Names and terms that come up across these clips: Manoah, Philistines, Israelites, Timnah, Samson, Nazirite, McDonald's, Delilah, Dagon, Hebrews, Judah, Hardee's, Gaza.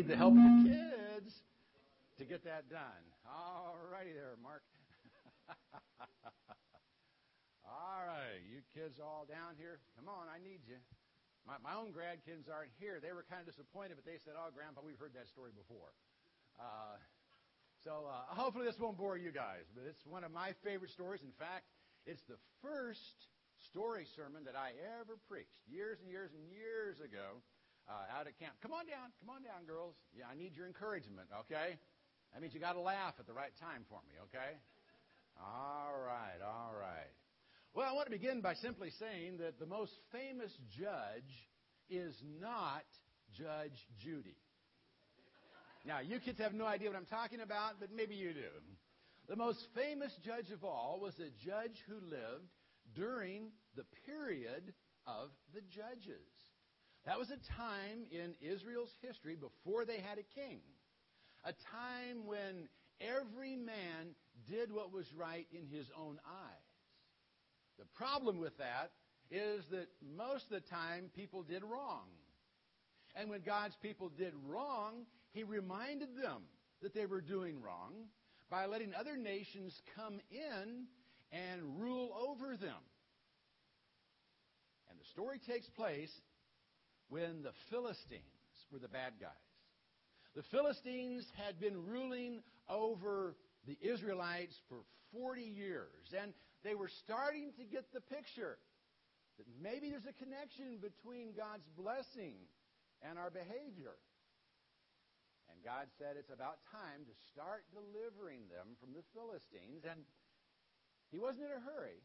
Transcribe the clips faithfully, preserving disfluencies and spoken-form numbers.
need the help of the kids to get that done. All righty there, Mark. All right, you kids all down here. Come on, I need you. My, my own grandkids aren't here. They were kind of disappointed, but they said, oh, Grandpa, we've heard that story before. Uh, so uh, hopefully this won't bore you guys, but it's one of my favorite stories. In fact, it's the first story sermon that I ever preached years and years and years ago uh, out at camp. Come on down. Come on down, girls. Yeah, I need your encouragement, okay? That means you got to laugh at the right time for me, okay? All right, all right. Well, I want to begin by simply saying that the most famous judge is not Judge Judy. Now, you kids have no idea what I'm talking about, but maybe you do. The most famous judge of all was a judge who lived during the period of the judges. That was a time in Israel's history before they had a king, a time when every man did what was right in his own eyes. The problem with that is that most of the time people did wrong. And when God's people did wrong, he reminded them that they were doing wrong by letting other nations come in and rule over them. And the story takes place when the Philistines were the bad guys. The Philistines had been ruling over the Israelites for forty years, and they were starting to get the picture that maybe there's a connection between God's blessing and our behavior. And God said it's about time to start delivering them from the Philistines, and he wasn't in a hurry.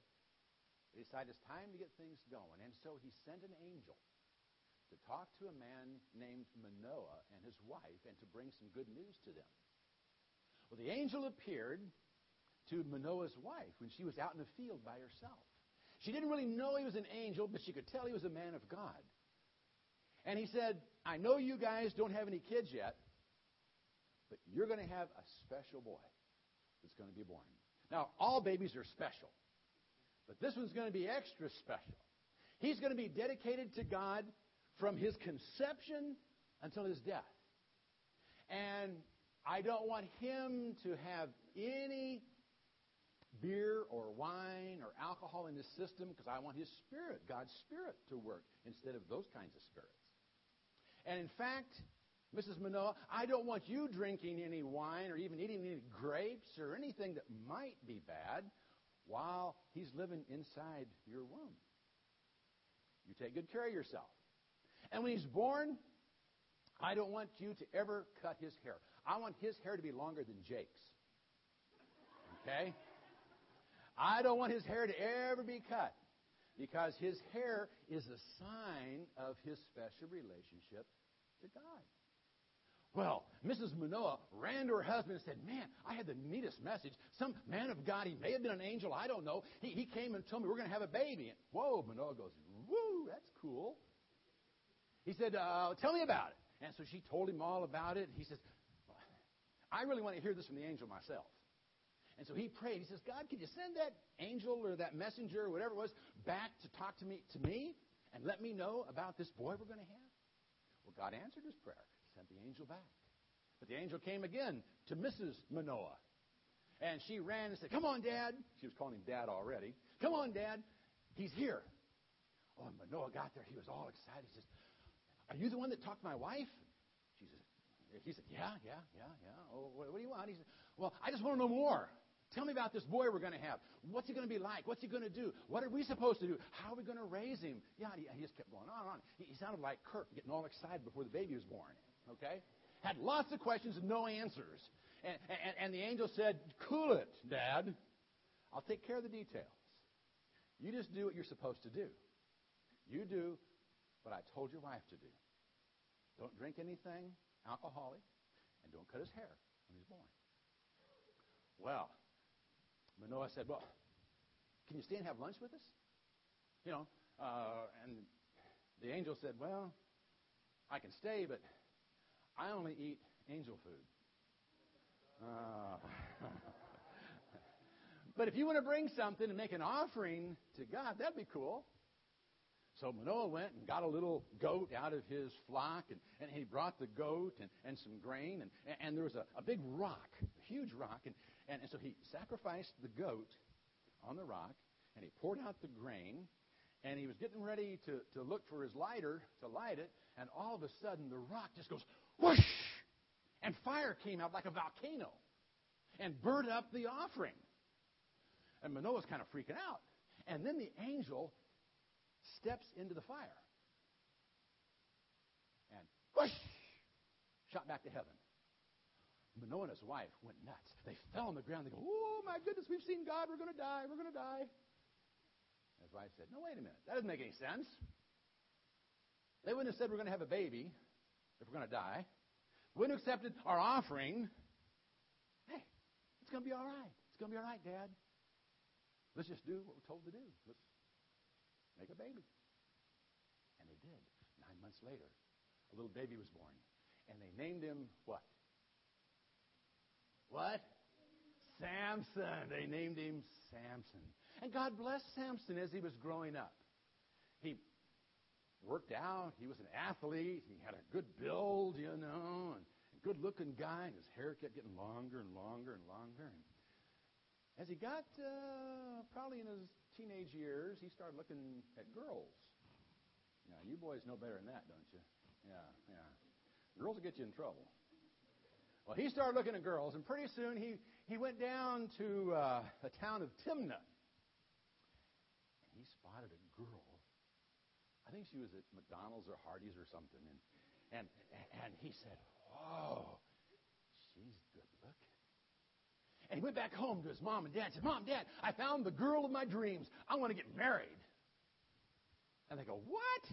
He decided it's time to get things going. And so he sent an angel to talk to a man named Manoah and his wife and to bring some good news to them. Well, the angel appeared to Manoah's wife when she was out in the field by herself. She didn't really know he was an angel, but she could tell he was a man of God. And he said, I know you guys don't have any kids yet, but you're going to have a special boy that's going to be born. Now, all babies are special, but this one's going to be extra special. He's going to be dedicated to God from his conception until his death. And I don't want him to have any beer or wine or alcohol in his system because I want his spirit, God's spirit, to work instead of those kinds of spirits. And in fact, Missus Manoah, I don't want you drinking any wine or even eating any grapes or anything that might be bad while he's living inside your womb. You take good care of yourself. And when he's born, I don't want you to ever cut his hair. I want his hair to be longer than Jake's. Okay? I don't want his hair to ever be cut because his hair is a sign of his special relationship to God. Well, Missus Manoah ran to her husband and said, man, I had the neatest message. Some man of God, he may have been an angel, I don't know. He, he came and told me we're going to have a baby. And, whoa, Manoah goes, woo, that's cool. He said, uh, tell me about it. And so she told him all about it. He says, I really want to hear this from the angel myself. And so he prayed. He says, God, could you send that angel or that messenger or whatever it was back to talk to me, to me and let me know about this boy we're going to have? Well, God answered his prayer. Sent the angel back. But the angel came again to Missus Manoah. And she ran and said, come on, Dad. She was calling him Dad already. Come on, Dad. He's here. Oh, and Manoah got there. He was all excited. He says, are you the one that talked to my wife? She says, he said, yeah, yeah, yeah, yeah. Oh, what, what do you want? He said, well, I just want to know more. Tell me about this boy we're going to have. What's he going to be like? What's he going to do? What are we supposed to do? How are we going to raise him? Yeah, he, he just kept going on and on. He, he sounded like Kirk getting all excited before the baby was born. Okay? Had lots of questions and no answers. And, and, and the angel said, cool it, Dad. I'll take care of the details. You just do what you're supposed to do. You do what I told your wife to do. Don't drink anything alcoholic, and don't cut his hair when he's born. Well, Manoah said, well, can you stay and have lunch with us? You know, uh, and the angel said, well, I can stay, but I only eat angel food. Uh, but if you want to bring something and make an offering to God, that'd be cool. So Manoah went and got a little goat out of his flock, and, and he brought the goat and, and some grain, and, and there was a, a big rock, a huge rock, and, and, and so he sacrificed the goat on the rock, and he poured out the grain, and he was getting ready to, to look for his lighter to light it, and all of a sudden the rock just goes whoosh, and fire came out like a volcano and burned up the offering. And Manoah's kind of freaking out. And then the angel steps into the fire. And whoosh! Shot back to heaven. Manoah and his wife went nuts. They fell on the ground. They go, oh, my goodness, we've seen God. We're going to die. We're going to die. And his wife said, no, wait a minute. That doesn't make any sense. They wouldn't have said we're going to have a baby if we're going to die. They wouldn't have accepted our offering. Hey, it's going to be all right. It's going to be all right, Dad. Let's just do what we're told to do. Let's make a baby. And they did. Nine months later, a little baby was born. And they named him what? What? Samson. They named him Samson. And God blessed Samson as he was growing up. He worked out. He was an athlete. He had a good build, you know, and a good-looking guy. And his hair kept getting longer and longer and longer. And as he got uh, probably in his teenage years, he started looking at girls. Now, you boys know better than that, don't you? Yeah, yeah. Girls will get you in trouble. Well, he started looking at girls, and pretty soon he, he went down to uh, the town of Timnah. And he spotted a girl. I think she was at McDonald's or Hardee's or something. And, and, and he said, whoa, she's good looking. And he went back home to his mom and dad and said, Mom, Dad, I found the girl of my dreams. I want to get married. And they go, what?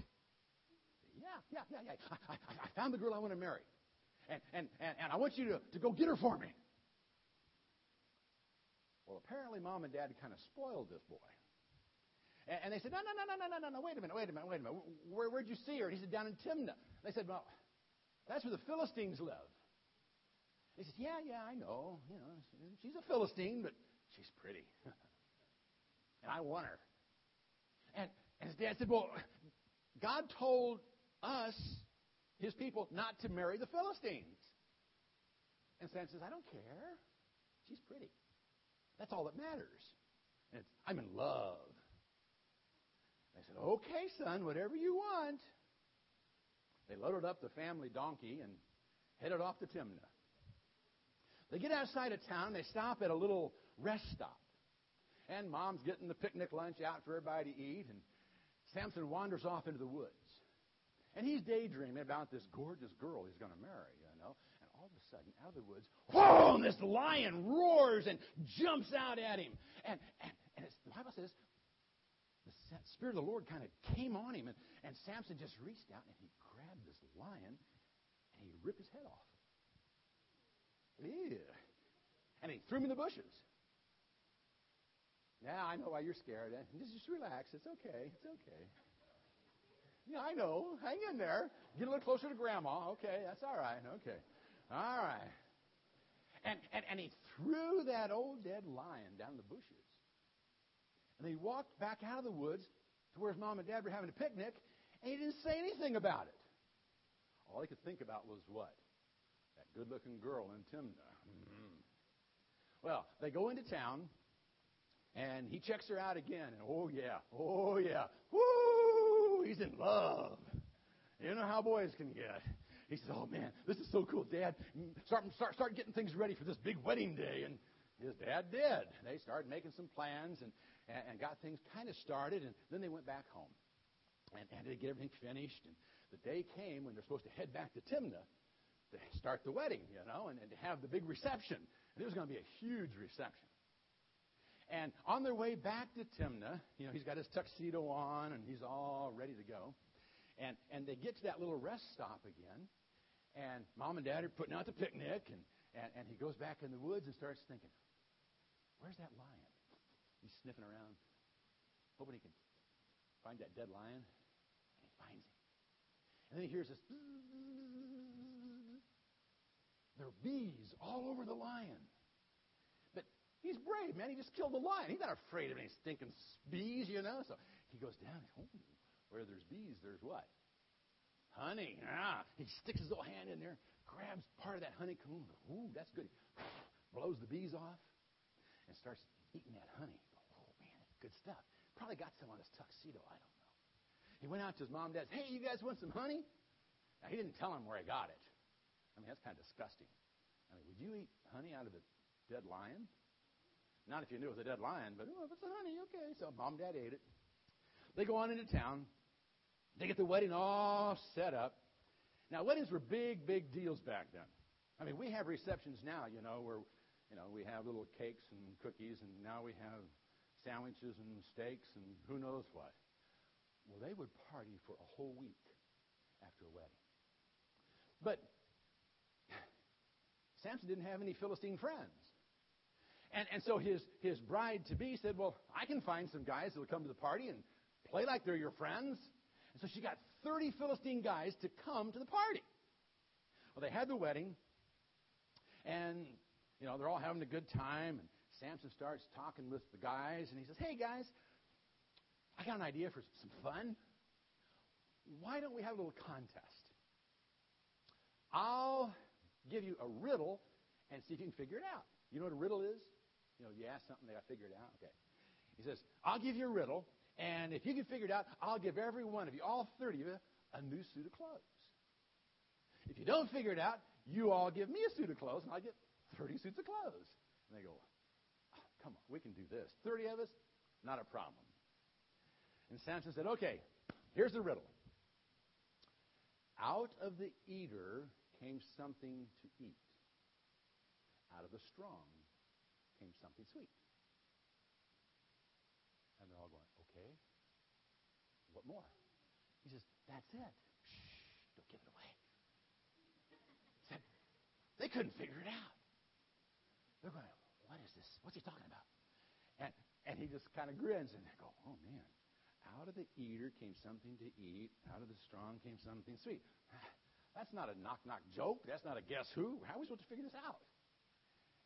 Yeah, yeah, yeah, yeah. I, I, I found the girl I want to marry. And, and, and, and I want you to, to go get her for me. Well, apparently Mom and Dad kind of spoiled this boy. And, and they said, no, no, no, no, no, no, no, no, wait a minute, wait a minute, wait a minute. Where, where'd you see her? And he said, down in Timnah. They said, well, that's where the Philistines live. He says, yeah, yeah, I know. You know, she's a Philistine, but she's pretty. And I want her. And, and his dad said, well, God told us, his people, not to marry the Philistines. And Sam says, I don't care. She's pretty. That's all that matters. And it's, I'm in love. And I said, okay, son, whatever you want. They loaded up the family donkey and headed off to Timnah. They get outside of town. They stop at a little rest stop. And Mom's getting the picnic lunch out for everybody to eat. And Samson wanders off into the woods. And he's daydreaming about this gorgeous girl he's going to marry, you know. And all of a sudden, out of the woods, whoa, and this lion roars and jumps out at him. And, and, and it's, the Bible says the Spirit of the Lord kind of came on him. And, and Samson just reached out and he grabbed this lion and he ripped his head off. Ew. And he threw me in the bushes. Now I know why you're scared. Just, just relax. It's okay. It's okay. Yeah, I know. Hang in there. Get a little closer to Grandma. Okay, that's all right. Okay. All right. And, and, and he threw that old dead lion down in the bushes. And he walked back out of the woods to where his mom and dad were having a picnic, and he didn't say anything about it. All he could think about was what? That good-looking girl in Timnah. Mm-hmm. Well, they go into town, and he checks her out again. And oh, yeah. Oh, yeah. Woo! He's in love. You know how boys can get. He says, oh, man, this is so cool, Dad. Start, start, start getting things ready for this big wedding day. And his dad did. They started making some plans and, and, and got things kind of started. And then they went back home and, and they get everything finished. And the day came when they're supposed to head back to Timnah to start the wedding, you know, and, and to have the big reception. And it was going to be a huge reception. And on their way back to Timnah, you know, he's got his tuxedo on, and he's all ready to go. And and they get to that little rest stop again, and Mom and Dad are putting out the picnic, and, and, and he goes back in the woods and starts thinking, where's that lion? He's sniffing around, hoping he can find that dead lion, and he finds him. And then he hears this... There are bees all over the lion. But he's brave, man. He just killed the lion. He's not afraid of any stinking bees, you know. So he goes down. Oh, Where there's bees, there's what? Honey. Ah, he sticks his little hand in there, grabs part of that honeycomb. Ooh, that's good. Blows the bees off and starts eating that honey. Oh, man, that's good stuff. Probably got some on his tuxedo. I don't know. He went out to his mom and dad's. Hey, you guys want some honey? Now, he didn't tell him where he got it. I mean, that's kind of disgusting. I mean, would you eat honey out of a dead lion? Not if you knew it was a dead lion, but oh, if it's a honey, okay. So mom and dad ate it. They go on into town. They get the wedding all set up. Now, weddings were big, big deals back then. I mean, we have receptions now, you know, where, you know, we have little cakes and cookies, and now we have sandwiches and steaks and who knows what. Well, they would party for a whole week after a wedding. But Samson didn't have any Philistine friends. And and so his, his bride-to-be said, well, I can find some guys that will come to the party and play like they're your friends. And so she got thirty Philistine guys to come to the party. Well, they had the wedding, and, you know, they're all having a good time. And Samson starts talking with the guys, and he says, hey, guys, I got an idea for some fun. Why don't we have a little contest? I'll give you a riddle and see if you can figure it out. You know what a riddle is? You know, you ask something, they got to figure it out. Okay. He says, I'll give you a riddle, and if you can figure it out, I'll give every one of you, all thirty of you, a new suit of clothes. If you don't figure it out, you all give me a suit of clothes, and I'll get thirty suits of clothes. And they go, oh, come on, we can do this. thirty of us, not a problem. And Samson said, okay, here's the riddle. Out of the eater came something to eat. Out of the strong came something sweet. And they're all going, okay, what more? He says, that's it. Shh, don't give it away. Said, they couldn't figure it out. They're going, what is this? What's he talking about? And, and he just kind of grins, and they go, oh, man. Out of the eater came something to eat. Out of the strong came something sweet. That's not a knock-knock joke. That's not a guess who. How are we supposed to figure this out?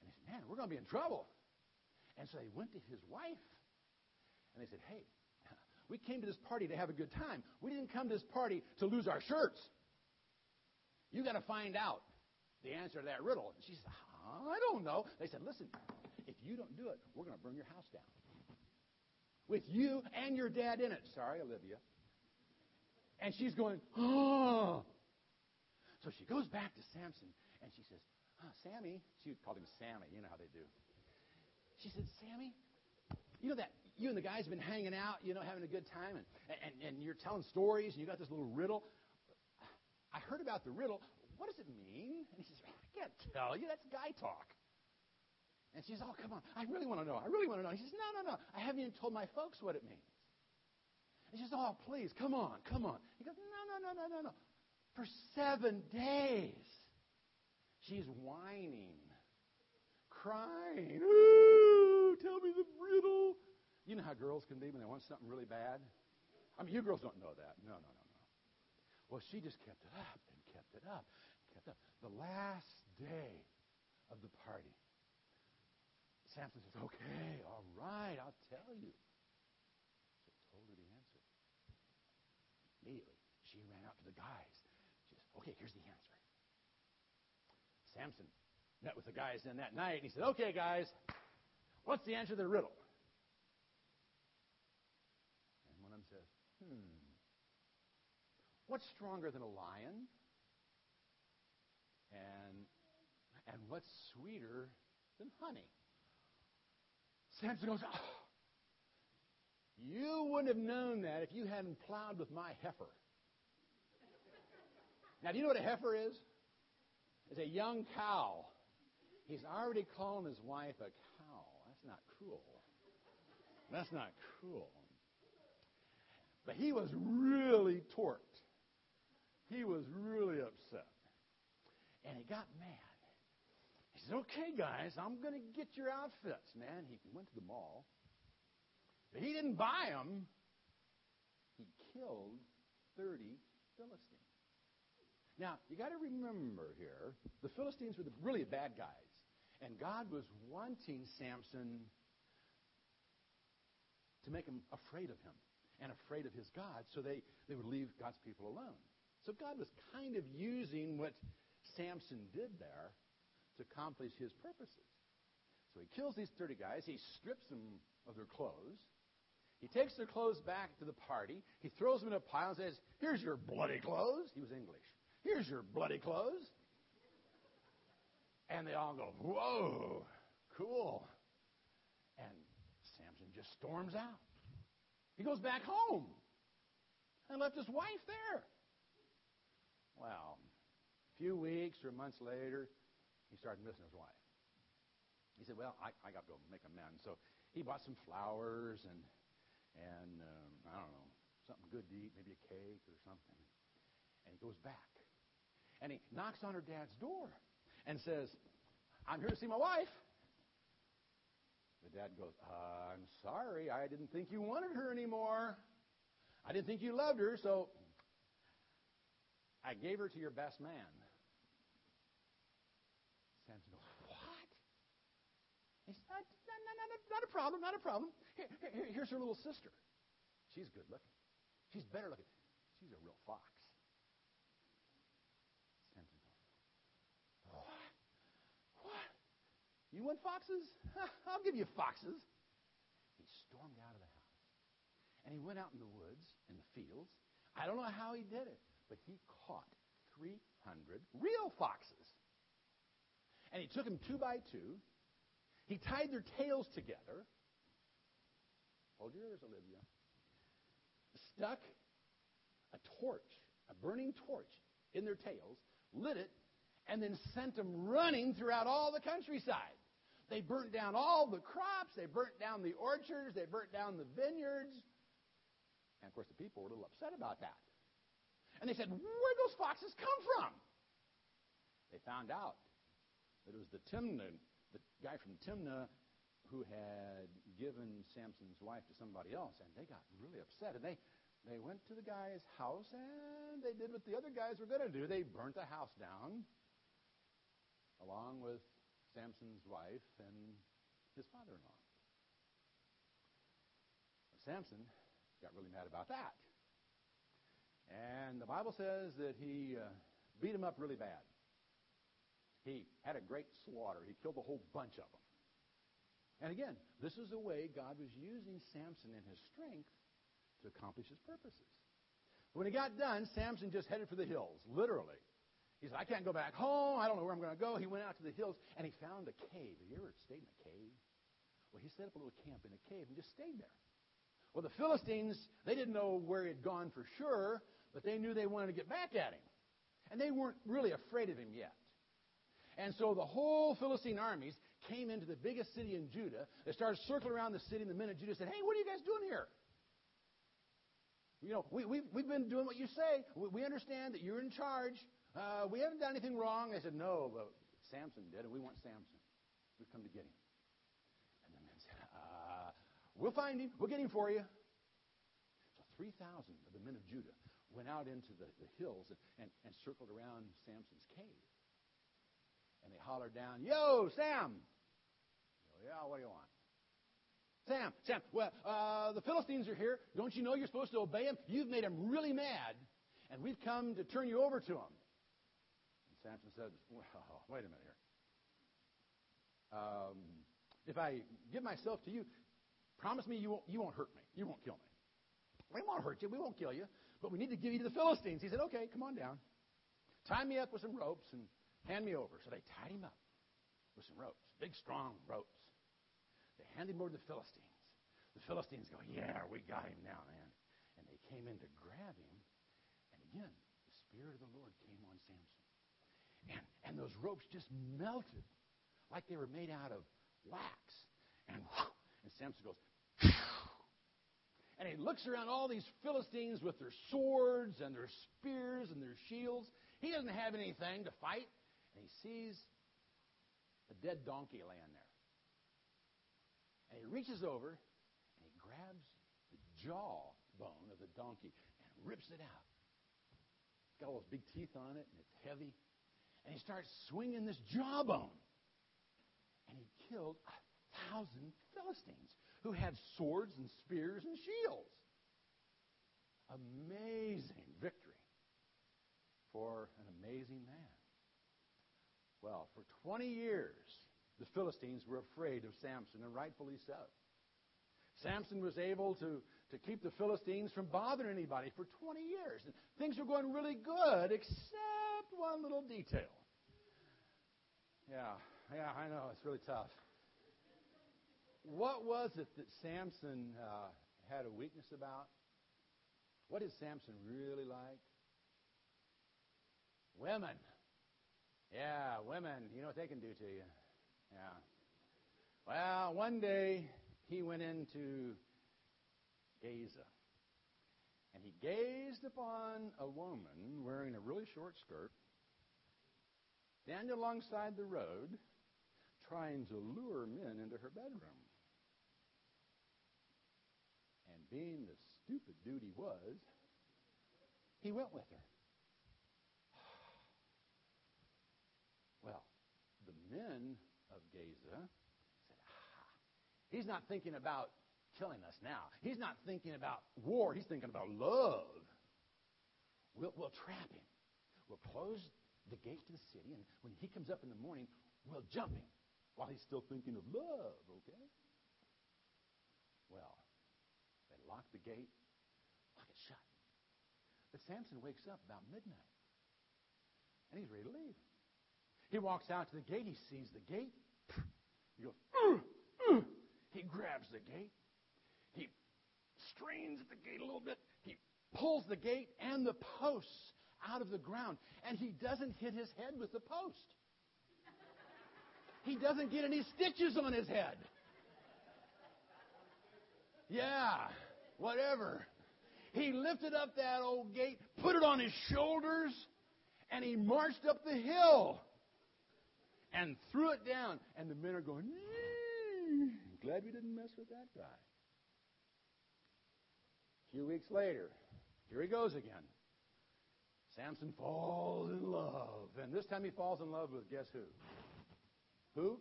And he said, man, we're going to be in trouble. And so they went to his wife, and they said, hey, we came to this party to have a good time. We didn't come to this party to lose our shirts. You got to find out the answer to that riddle. And she said, I don't know. They said, listen, if you don't do it, we're going to burn your house down. With you and your dad in it. Sorry, Olivia. And she's going, oh. So she goes back to Samson, and she says, oh, Sammy. She called him Sammy. You know how they do. She said, Sammy, you know that you and the guys have been hanging out, you know, having a good time, and, and, and you're telling stories, and you got this little riddle. I heard about the riddle. What does it mean? And he says, I can't tell you. That's guy talk. And she says, oh, come on. I really want to know. I really want to know. And he says, no, no, no. I haven't even told my folks what it means. And she says, oh, please, come on, come on. He goes, no, no, no, no, no, no. For seven days, she's whining, crying. Ooh, tell me the riddle. You know how girls can be when they want something really bad? I mean, you girls don't know that. No, no, no, no. Well, she just kept it up and kept it up and kept it up. The last day of the party, Samson says, okay, all right, I'll tell you. So I told her the answer. Immediately, she ran out to the guys. She says, okay, here's the answer. Samson met with the guys then that night, and he said, okay, guys, what's the answer to the riddle? And one of them says, hmm, what's stronger than a lion? And, and what's sweeter than honey? Samson goes, oh, you wouldn't have known that if you hadn't plowed with my heifer. Now, do you know what a heifer is? It's a young cow. He's already calling his wife a cow. That's not cool. That's not cool. But he was really torqued. He was really upset. And he got mad. He says, okay, guys, I'm going to get your outfits, man. He went to the mall, but he didn't buy them. He killed thirty Philistines. Now, you got to remember here, the Philistines were the really bad guys, and God was wanting Samson to make them afraid of him. and afraid of his God, so they, they would leave God's people alone. So God was kind of using what Samson did there to accomplish his purposes. So he kills these thirty guys. He strips them of their clothes. He takes their clothes back to the party. He throws them in a pile and says, "Here's your bloody clothes." He was English. "Here's your bloody clothes." And they all go, "Whoa, cool." And Samson just storms out. He goes back home and left his wife there. Well, a few weeks or months later, he started missing his wife. He said, "Well, I, I got to go make amends." So he bought some flowers and, and um, I don't know, something good to eat, maybe a cake or something. And he goes back. And he knocks on her dad's door and says, "I'm here to see my wife." The dad goes, uh, "I'm sorry, I didn't think you wanted her anymore. I didn't think you loved her, so I gave her to your best man." Samson goes, "What?" He says, not, not, not, not a problem, not a problem. Here, here, here's her little sister. She's good looking. She's better looking. She's a real fox." Samson goes, "What? What? You want foxes? I'll give you foxes." He stormed out of the house. And he went out in the woods, in the fields. I don't know how he did it, but he caught three hundred real foxes. And he took them two by two. He tied their tails together. Hold yours, Olivia. Stuck a torch, a burning torch, in their tails, lit it, and then sent them running throughout all the countryside. They burnt down all the crops. They burnt down the orchards. They burnt down the vineyards. And, of course, the people were a little upset about that. And they said, "Where'd those foxes come from?" They found out that it was the Timnah, the guy from Timnah, who had given Samson's wife to somebody else. And they got really upset. And they, they went to the guy's house, and they did what the other guys were going to do. They burnt the house down, along with Samson's wife and his father-in-law. Samson got really mad about that. And the Bible says that he uh, beat him up really bad. He had a great slaughter. He killed a whole bunch of them. And again, this is the way God was using Samson in his strength to accomplish his purposes. When he got done, Samson just headed for the hills, literally. He said, "I can't go back home. I don't know where I'm going to go." He went out to the hills, and he found a cave. Have you ever stayed in a cave? Well, he set up a little camp in a cave and just stayed there. Well, the Philistines, they didn't know where he had gone for sure, but they knew they wanted to get back at him. And they weren't really afraid of him yet. And so the whole Philistine armies came into the biggest city in Judah. They started circling around the city, and the men of Judah said, "Hey, what are you guys doing here? You know, we, we've, we've been doing what you say. We, we understand that you're in charge. Uh, we haven't done anything wrong." They said, "No, but Samson did, and we want Samson. We've come to get him." And the men said, uh, "We'll find him. We'll get him for you." So three thousand of the men of Judah went out into the, the hills and, and, and circled around Samson's cave. And they hollered down, "Yo, Sam!" "Yo, yeah, what do you want?" "Sam, Sam, well, uh, the Philistines are here. Don't you know you're supposed to obey them? You've made them really mad, and we've come to turn you over to them." Samson said, "Well, wait a minute here. Um, if I give myself to you, promise me you won't, you won't hurt me. You won't kill me. We won't hurt you. We won't kill you. But we need to give you to the Philistines." He said, "Okay, come on down. Tie me up with some ropes and hand me over." So they tied him up with some ropes, big, strong ropes. They handed him over to the Philistines. The Philistines go, "Yeah, we got him now, man." And they came in to grab him. And again, the Spirit of the Lord came on Samson. And, and those ropes just melted like they were made out of wax. And, and Samson goes, and he looks around all these Philistines with their swords and their spears and their shields. He doesn't have anything to fight. And he sees a dead donkey laying there. And he reaches over and he grabs the jaw bone of the donkey and rips it out. It's got all those big teeth on it and it's heavy. And he starts swinging this jawbone. And he killed a thousand Philistines who had swords and spears and shields. Amazing victory for an amazing man. Well, for twenty years, the Philistines were afraid of Samson, and rightfully so. Samson was able to, to keep the Philistines from bothering anybody for twenty years. And things were going really good, except one little detail. Yeah, yeah, I know, it's really tough. What was it that Samson uh, had a weakness about? What is Samson really like? Women. Yeah, women. You know what they can do to you. Yeah. Well, one day he went into Gaza. And he gazed upon a woman wearing a really short skirt, standing alongside the road, trying to lure men into her bedroom. And being the stupid dude he was, he went with her. Well, the men of Gaza said, ah, he's not thinking about killing us now. He's not thinking about war. He's thinking about love. We'll, we'll trap him. We'll close the gate to the city, and when he comes up in the morning, we'll jump him while he's still thinking of love, okay? Well, they lock the gate, lock it shut. But Samson wakes up about midnight, and he's ready to leave. He walks out to the gate. He sees the gate. He goes, uh, uh. He grabs the gate. He strains at the gate a little bit. He pulls the gate and the posts out of the ground. And he doesn't hit his head with the post. He doesn't get any stitches on his head. Yeah, whatever. He lifted up that old gate, put it on his shoulders, and he marched up the hill. And threw it down. And the men are going, nee. Glad we didn't mess with that guy. A few weeks later, here he goes again. Samson falls in love. And this time he falls in love with, guess who? Who?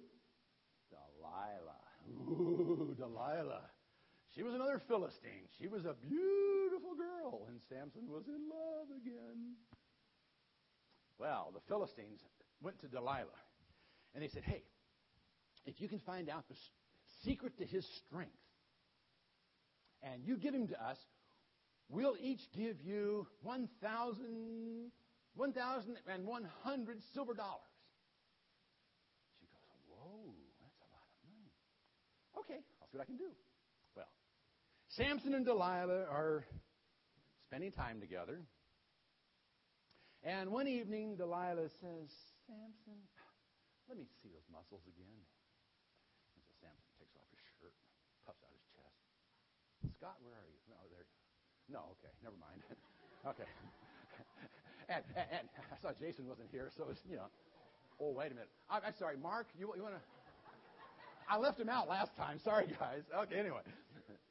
Delilah. Ooh, Delilah. She was another Philistine. She was a beautiful girl. And Samson was in love again. Well, the Philistines went to Delilah. And they said, hey, if you can find out the secret to his strength and you give him to us, we'll each give you one thousand one hundred silver dollars. She goes, whoa, that's a lot of money. Okay, I'll see what I can do. Well, Samson and Delilah are spending time together. And one evening, Delilah says, Samson, let me see those muscles again. And so Samson takes off his shirt, puffs out his chest. Scott, where are you? No, there you are. No, okay, never mind. Okay. and, and, and I saw Jason wasn't here, so it's, you know. Oh, wait a minute. I, I'm sorry, Mark, you, you want to? I left him out last time. Sorry, guys. Okay, anyway.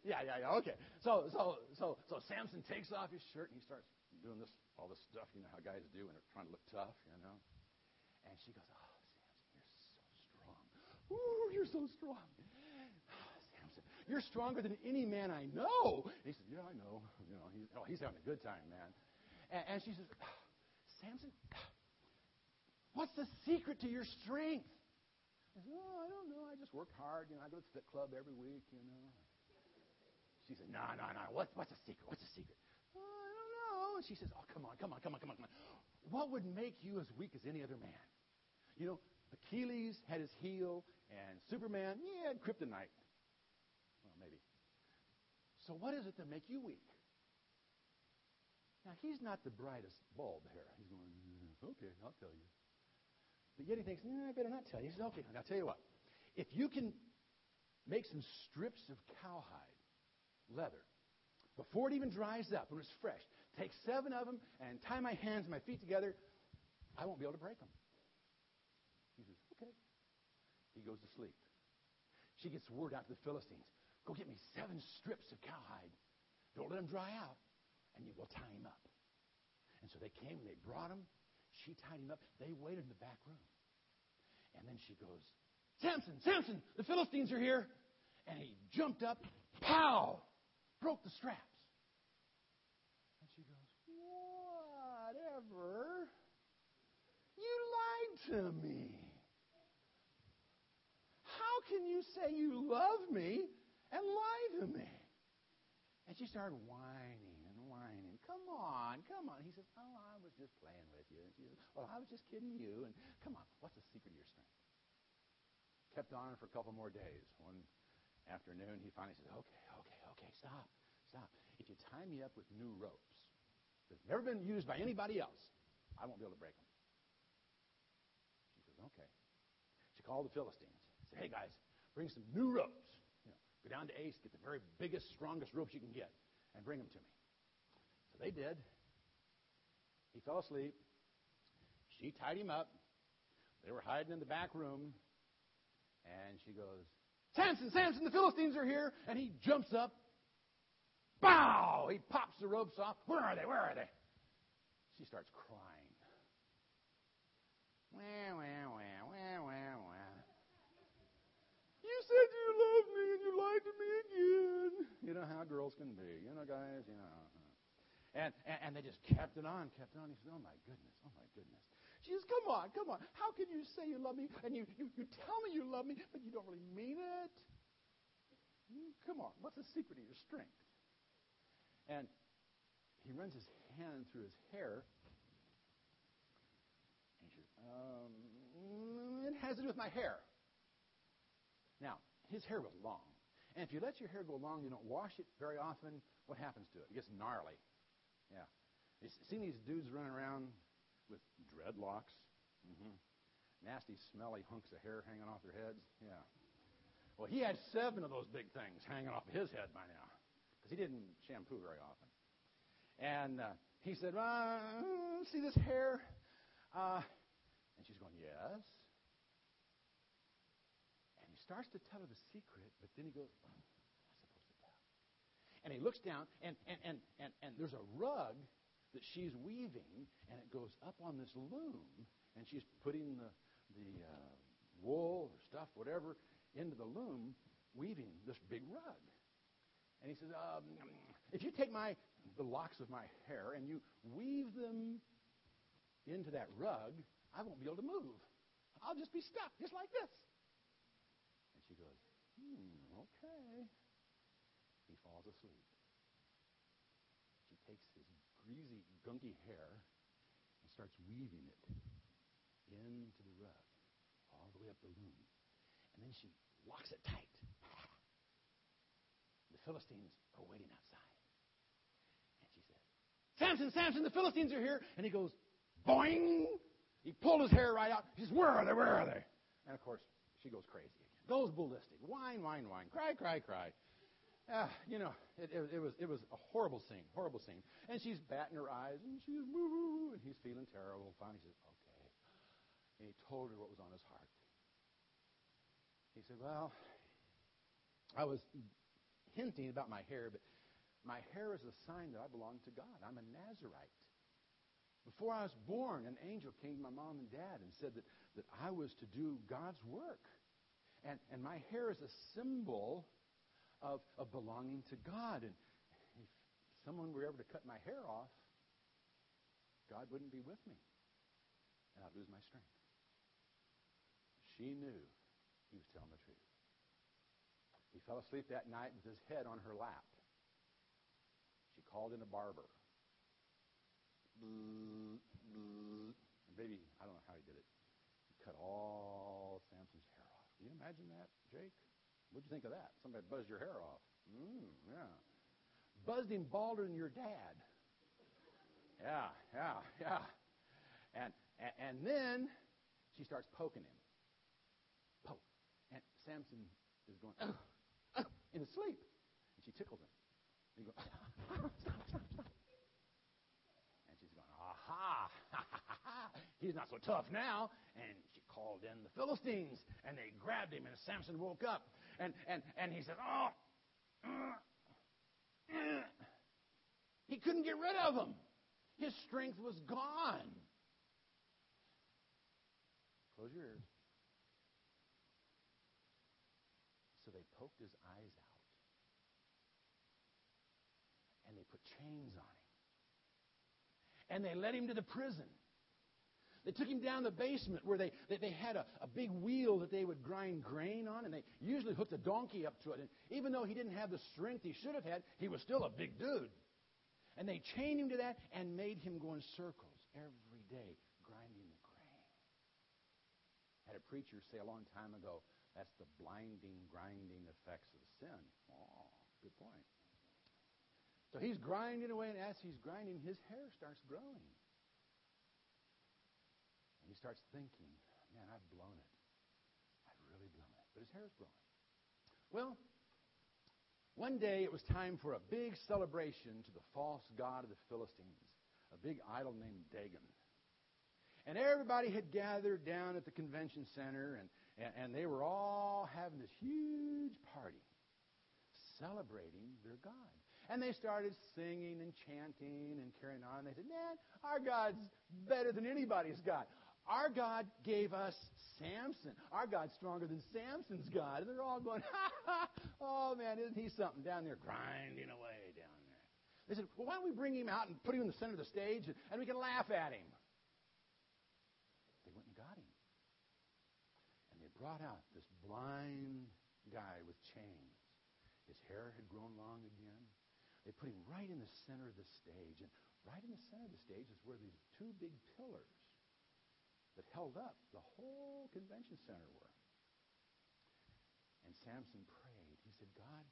Yeah, yeah, yeah, okay. So, so, so, so Samson takes off his shirt, and he starts doing this, all this stuff, you know, how guys do when they're trying to look tough, you know. And she goes, oh, Samson, you're so strong. Ooh, you're so strong. Oh, Samson, you're stronger than any man I know. And he says, yeah, I know. You know, he's, oh, he's having a good time, man. And, and she says, oh, Samson, what's the secret to your strength? He says, oh, I don't know. I just work hard. You know, I go to the fit club every week, you know. She says, no, no, no. What, what's the secret? What's the secret? Oh, I don't know. And she says, oh, come on, come on, come on, come on, come on. What would make you as weak as any other man? You know, Achilles had his heel, and Superman, he had kryptonite. Well, maybe. So what is it that make you weak? Now, he's not the brightest bulb here. He's going, okay, I'll tell you. But yet he thinks, no, I better not tell you. He says, okay, now I'll tell you what. If you can make some strips of cowhide, leather, before it even dries up, when it's fresh, take seven of them and tie my hands and my feet together, I won't be able to break them. He says, okay. He goes to sleep. She gets word out to the Philistines. Go get me seven strips of cowhide. Don't let them dry out, and you will tie him up. And so they came and they brought him. She tied him up. They waited in the back room. And then she goes, Samson, Samson, the Philistines are here. And he jumped up, pow, broke the straps. However, you lied to me. How can you say you love me and lie to me? And she started whining and whining. Come on, come on. He says, oh, I was just playing with you. And she says, well, I was just kidding you. And come on, what's the secret of your strength? Kept on for a couple more days. One afternoon, he finally says, okay, okay, okay, stop, stop. If you tie me up with new ropes that's never been used by anybody else, I won't be able to break them. She says, okay. She called the Philistines. Said, hey, guys, bring some new ropes. You know, go down to Ace, get the very biggest, strongest ropes you can get, and bring them to me. So they did. He fell asleep. She tied him up. They were hiding in the back room. And she goes, Samson, Samson, the Philistines are here. And he jumps up. Bow! He pops the ropes off. Where are they? Where are they? She starts crying. Wah, wah, wah, wah, wah, wah. You said you loved me and you lied to me again. You know how girls can be. You know, guys, you know. And, and, and they just kept it on, kept it on. He said, oh, my goodness, oh, my goodness. She says, come on, come on. How can you say you love me and you, you, you tell me you love me, but you don't really mean it? Come on, what's the secret of your strength? And he runs his hand through his hair. And he says, um, it has to do with my hair. Now, his hair was long. And if you let your hair go long, you don't wash it very often, what happens to it? It gets gnarly. Yeah. You've seen these dudes running around with dreadlocks, mm-hmm. Nasty, smelly hunks of hair hanging off their heads. Yeah. Well, he had seven of those big things hanging off his head by now because he didn't shampoo very often. And uh, he said, uh, see this hair? Uh, and she's going, yes. And he starts to tell her the secret, but then he goes, oh, I'm not supposed to tell. And he looks down, and, and, and, and, and there's a rug that she's weaving, and it goes up on this loom, and she's putting the, the uh, wool or stuff, whatever, into the loom, weaving this big rug. And he says, um, if you take my the locks of my hair and you weave them into that rug, I won't be able to move. I'll just be stuck, just like this. And she goes, hmm, okay. He falls asleep. She takes his greasy, gunky hair and starts weaving it into the rug, all the way up the loom. And then she locks it tight. The Philistines are waiting outside. And she says, Samson, Samson, the Philistines are here. And he goes, boing. He pulled his hair right out. He says, where are they? Where are they? And, of course, she goes crazy again. Goes ballistic. Whine, whine, whine. Cry, cry, cry. Uh, you know, it, it, it was it was a horrible scene, horrible scene. And she's batting her eyes, and she's woo, and he's feeling terrible. Finally, he says, okay. And he told her what was on his heart. He said, well, I was hinting about my hair, but my hair is a sign that I belong to God. I'm a Nazirite. Before I was born, an angel came to my mom and dad and said that, that I was to do God's work. And, and my hair is a symbol Of, of belonging to God. And if someone were ever to cut my hair off, God wouldn't be with me, and I'd lose my strength. She knew he was telling the truth. He fell asleep that night with his head on her lap. She called in a barber. Maybe, I don't know how he did it. He cut all Samson's hair off. Can you imagine that, Jake? What'd you think of that? Somebody buzzed your hair off. Mm, yeah. Buzzed him balder than your dad. Yeah, yeah, yeah. And, and and then she starts poking him. Poke. And Samson is going, oh, oh, in his sleep. And she tickles him. And he goes, oh, stop, stop, stop. And she's going, aha, ha, ha, ha, ha. He's not so tough now. And she called in the Philistines, and they grabbed him, and Samson woke up. And, and and he said, oh, uh, uh. He couldn't get rid of him. His strength was gone. Close your ears. So they poked his eyes out. And they put chains on him. and they led him to the prison. They took him down the basement where they, they, they had a, a big wheel that they would grind grain on, and they usually hooked a donkey up to it. And even though he didn't have the strength he should have had, he was still a big dude. And they chained him to that and made him go in circles every day, grinding the grain. I had a preacher say a long time ago, that's the blinding, grinding effects of sin. Oh, good point. So he's grinding away, and as he's grinding, his hair starts growing. And he starts thinking, man, I've blown it. I've really blown it. But his hair is growing. Well, one day it was time for a big celebration to the false god of the Philistines, a big idol named Dagon. And everybody had gathered down at the convention center, and, and, and they were all having this huge party, celebrating their god. And they started singing and chanting and carrying on. They said, man, our God's better than anybody's God. Our God gave us Samson. Our God's stronger than Samson's God. And they're all going, ha, ha, oh, man, isn't he something down there grinding away down there. They said, well, why don't we bring him out and put him in the center of the stage and, and we can laugh at him. They went and got him. And they brought out this blind guy with chains. His hair had grown long again. They put him right in the center of the stage. And right in the center of the stage is where these two big pillars that held up the whole convention center were. And Samson prayed. He said, God,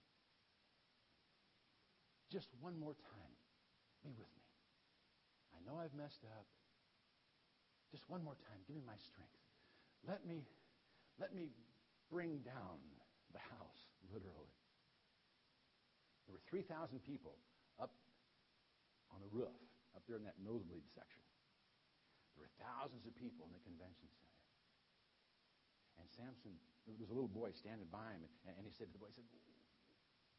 just one more time, be with me. I know I've messed up. Just one more time, give me my strength. Let me, let me bring down the house, literally. There were three thousand people up on the roof, up there in that nosebleed section. There were thousands of people in the convention center. And Samson, there was a little boy standing by him, and, and he said to the boy, he said,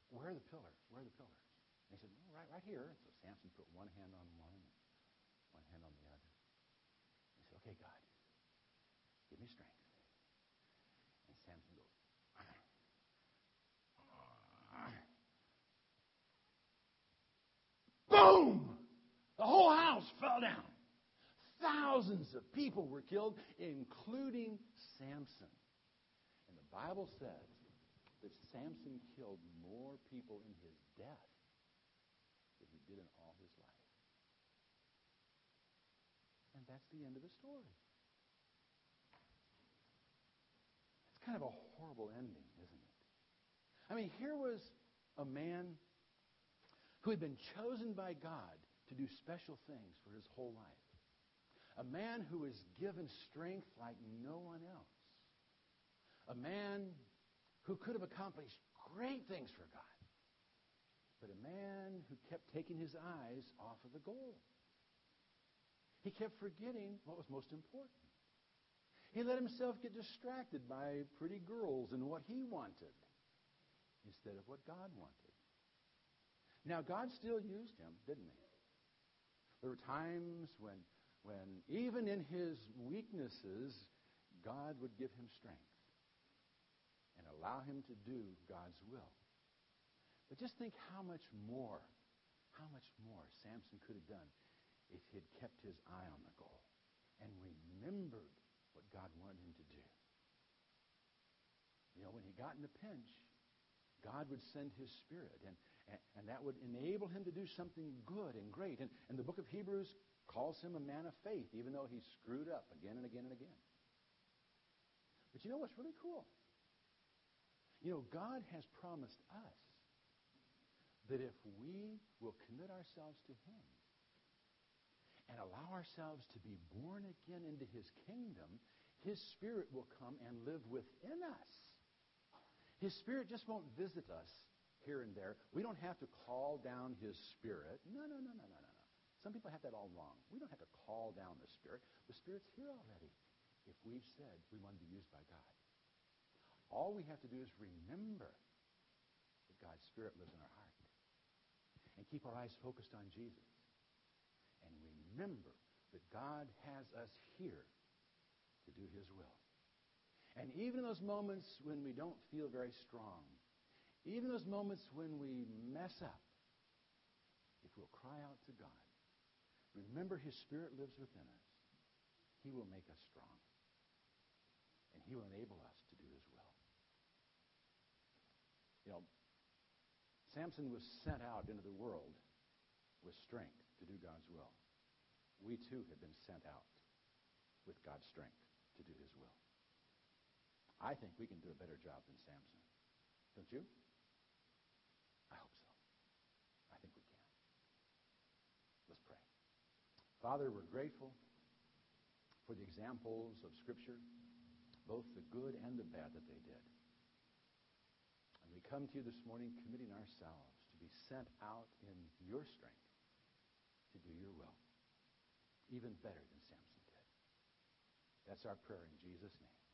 where are the pillars? Where are the pillars? And he said, well, right, right here. And so Samson put one hand on one, one hand on the other. And he said, okay, God, give me strength. And Samson goes, boom! The whole house fell down. Thousands of people were killed, including Samson. And the Bible says that Samson killed more people in his death than he did in all his life. And that's the end of the story. It's kind of a horrible ending, isn't it? I mean, here was a man who had been chosen by God to do special things for his whole life. A man who was given strength like no one else. A man who could have accomplished great things for God. But a man who kept taking his eyes off of the goal. He kept forgetting what was most important. He let himself get distracted by pretty girls and what he wanted instead of what God wanted. Now, God still used him, didn't he? There were times when, when even in his weaknesses, God would give him strength and allow him to do God's will. But just think how much more, how much more Samson could have done if he had kept his eye on the goal and remembered what God wanted him to do. You know, when he got in a pinch, God would send his Spirit, and And that would enable him to do something good and great. And, and the book of Hebrews calls him a man of faith, even though he screwed up again and again and again. But you know what's really cool? You know, God has promised us that if we will commit ourselves to him and allow ourselves to be born again into his kingdom, his Spirit will come and live within us. His Spirit just won't visit us here and there. We don't have to call down his Spirit. No, no, no, no, no, no, no. Some people have that all wrong. We don't have to call down the Spirit. The Spirit's here already if we've said we want to be used by God. All we have to do is remember that God's Spirit lives in our heart and keep our eyes focused on Jesus and remember that God has us here to do his will. And even in those moments when we don't feel very strong, even those moments when we mess up, if we'll cry out to God, Remember, His Spirit lives within us. He will make us strong. And He will enable us to do His will. You know, Samson was sent out into the world with strength to do God's will. We too have been sent out with God's strength to do His will. I think we can do a better job than Samson. Don't you? I hope so. I think we can. Let's pray. Father, we're grateful for the examples of Scripture, both the good and the bad that they did. And we come to You this morning committing ourselves to be sent out in Your strength to do Your will, even better than Samson did. That's our prayer in Jesus' name.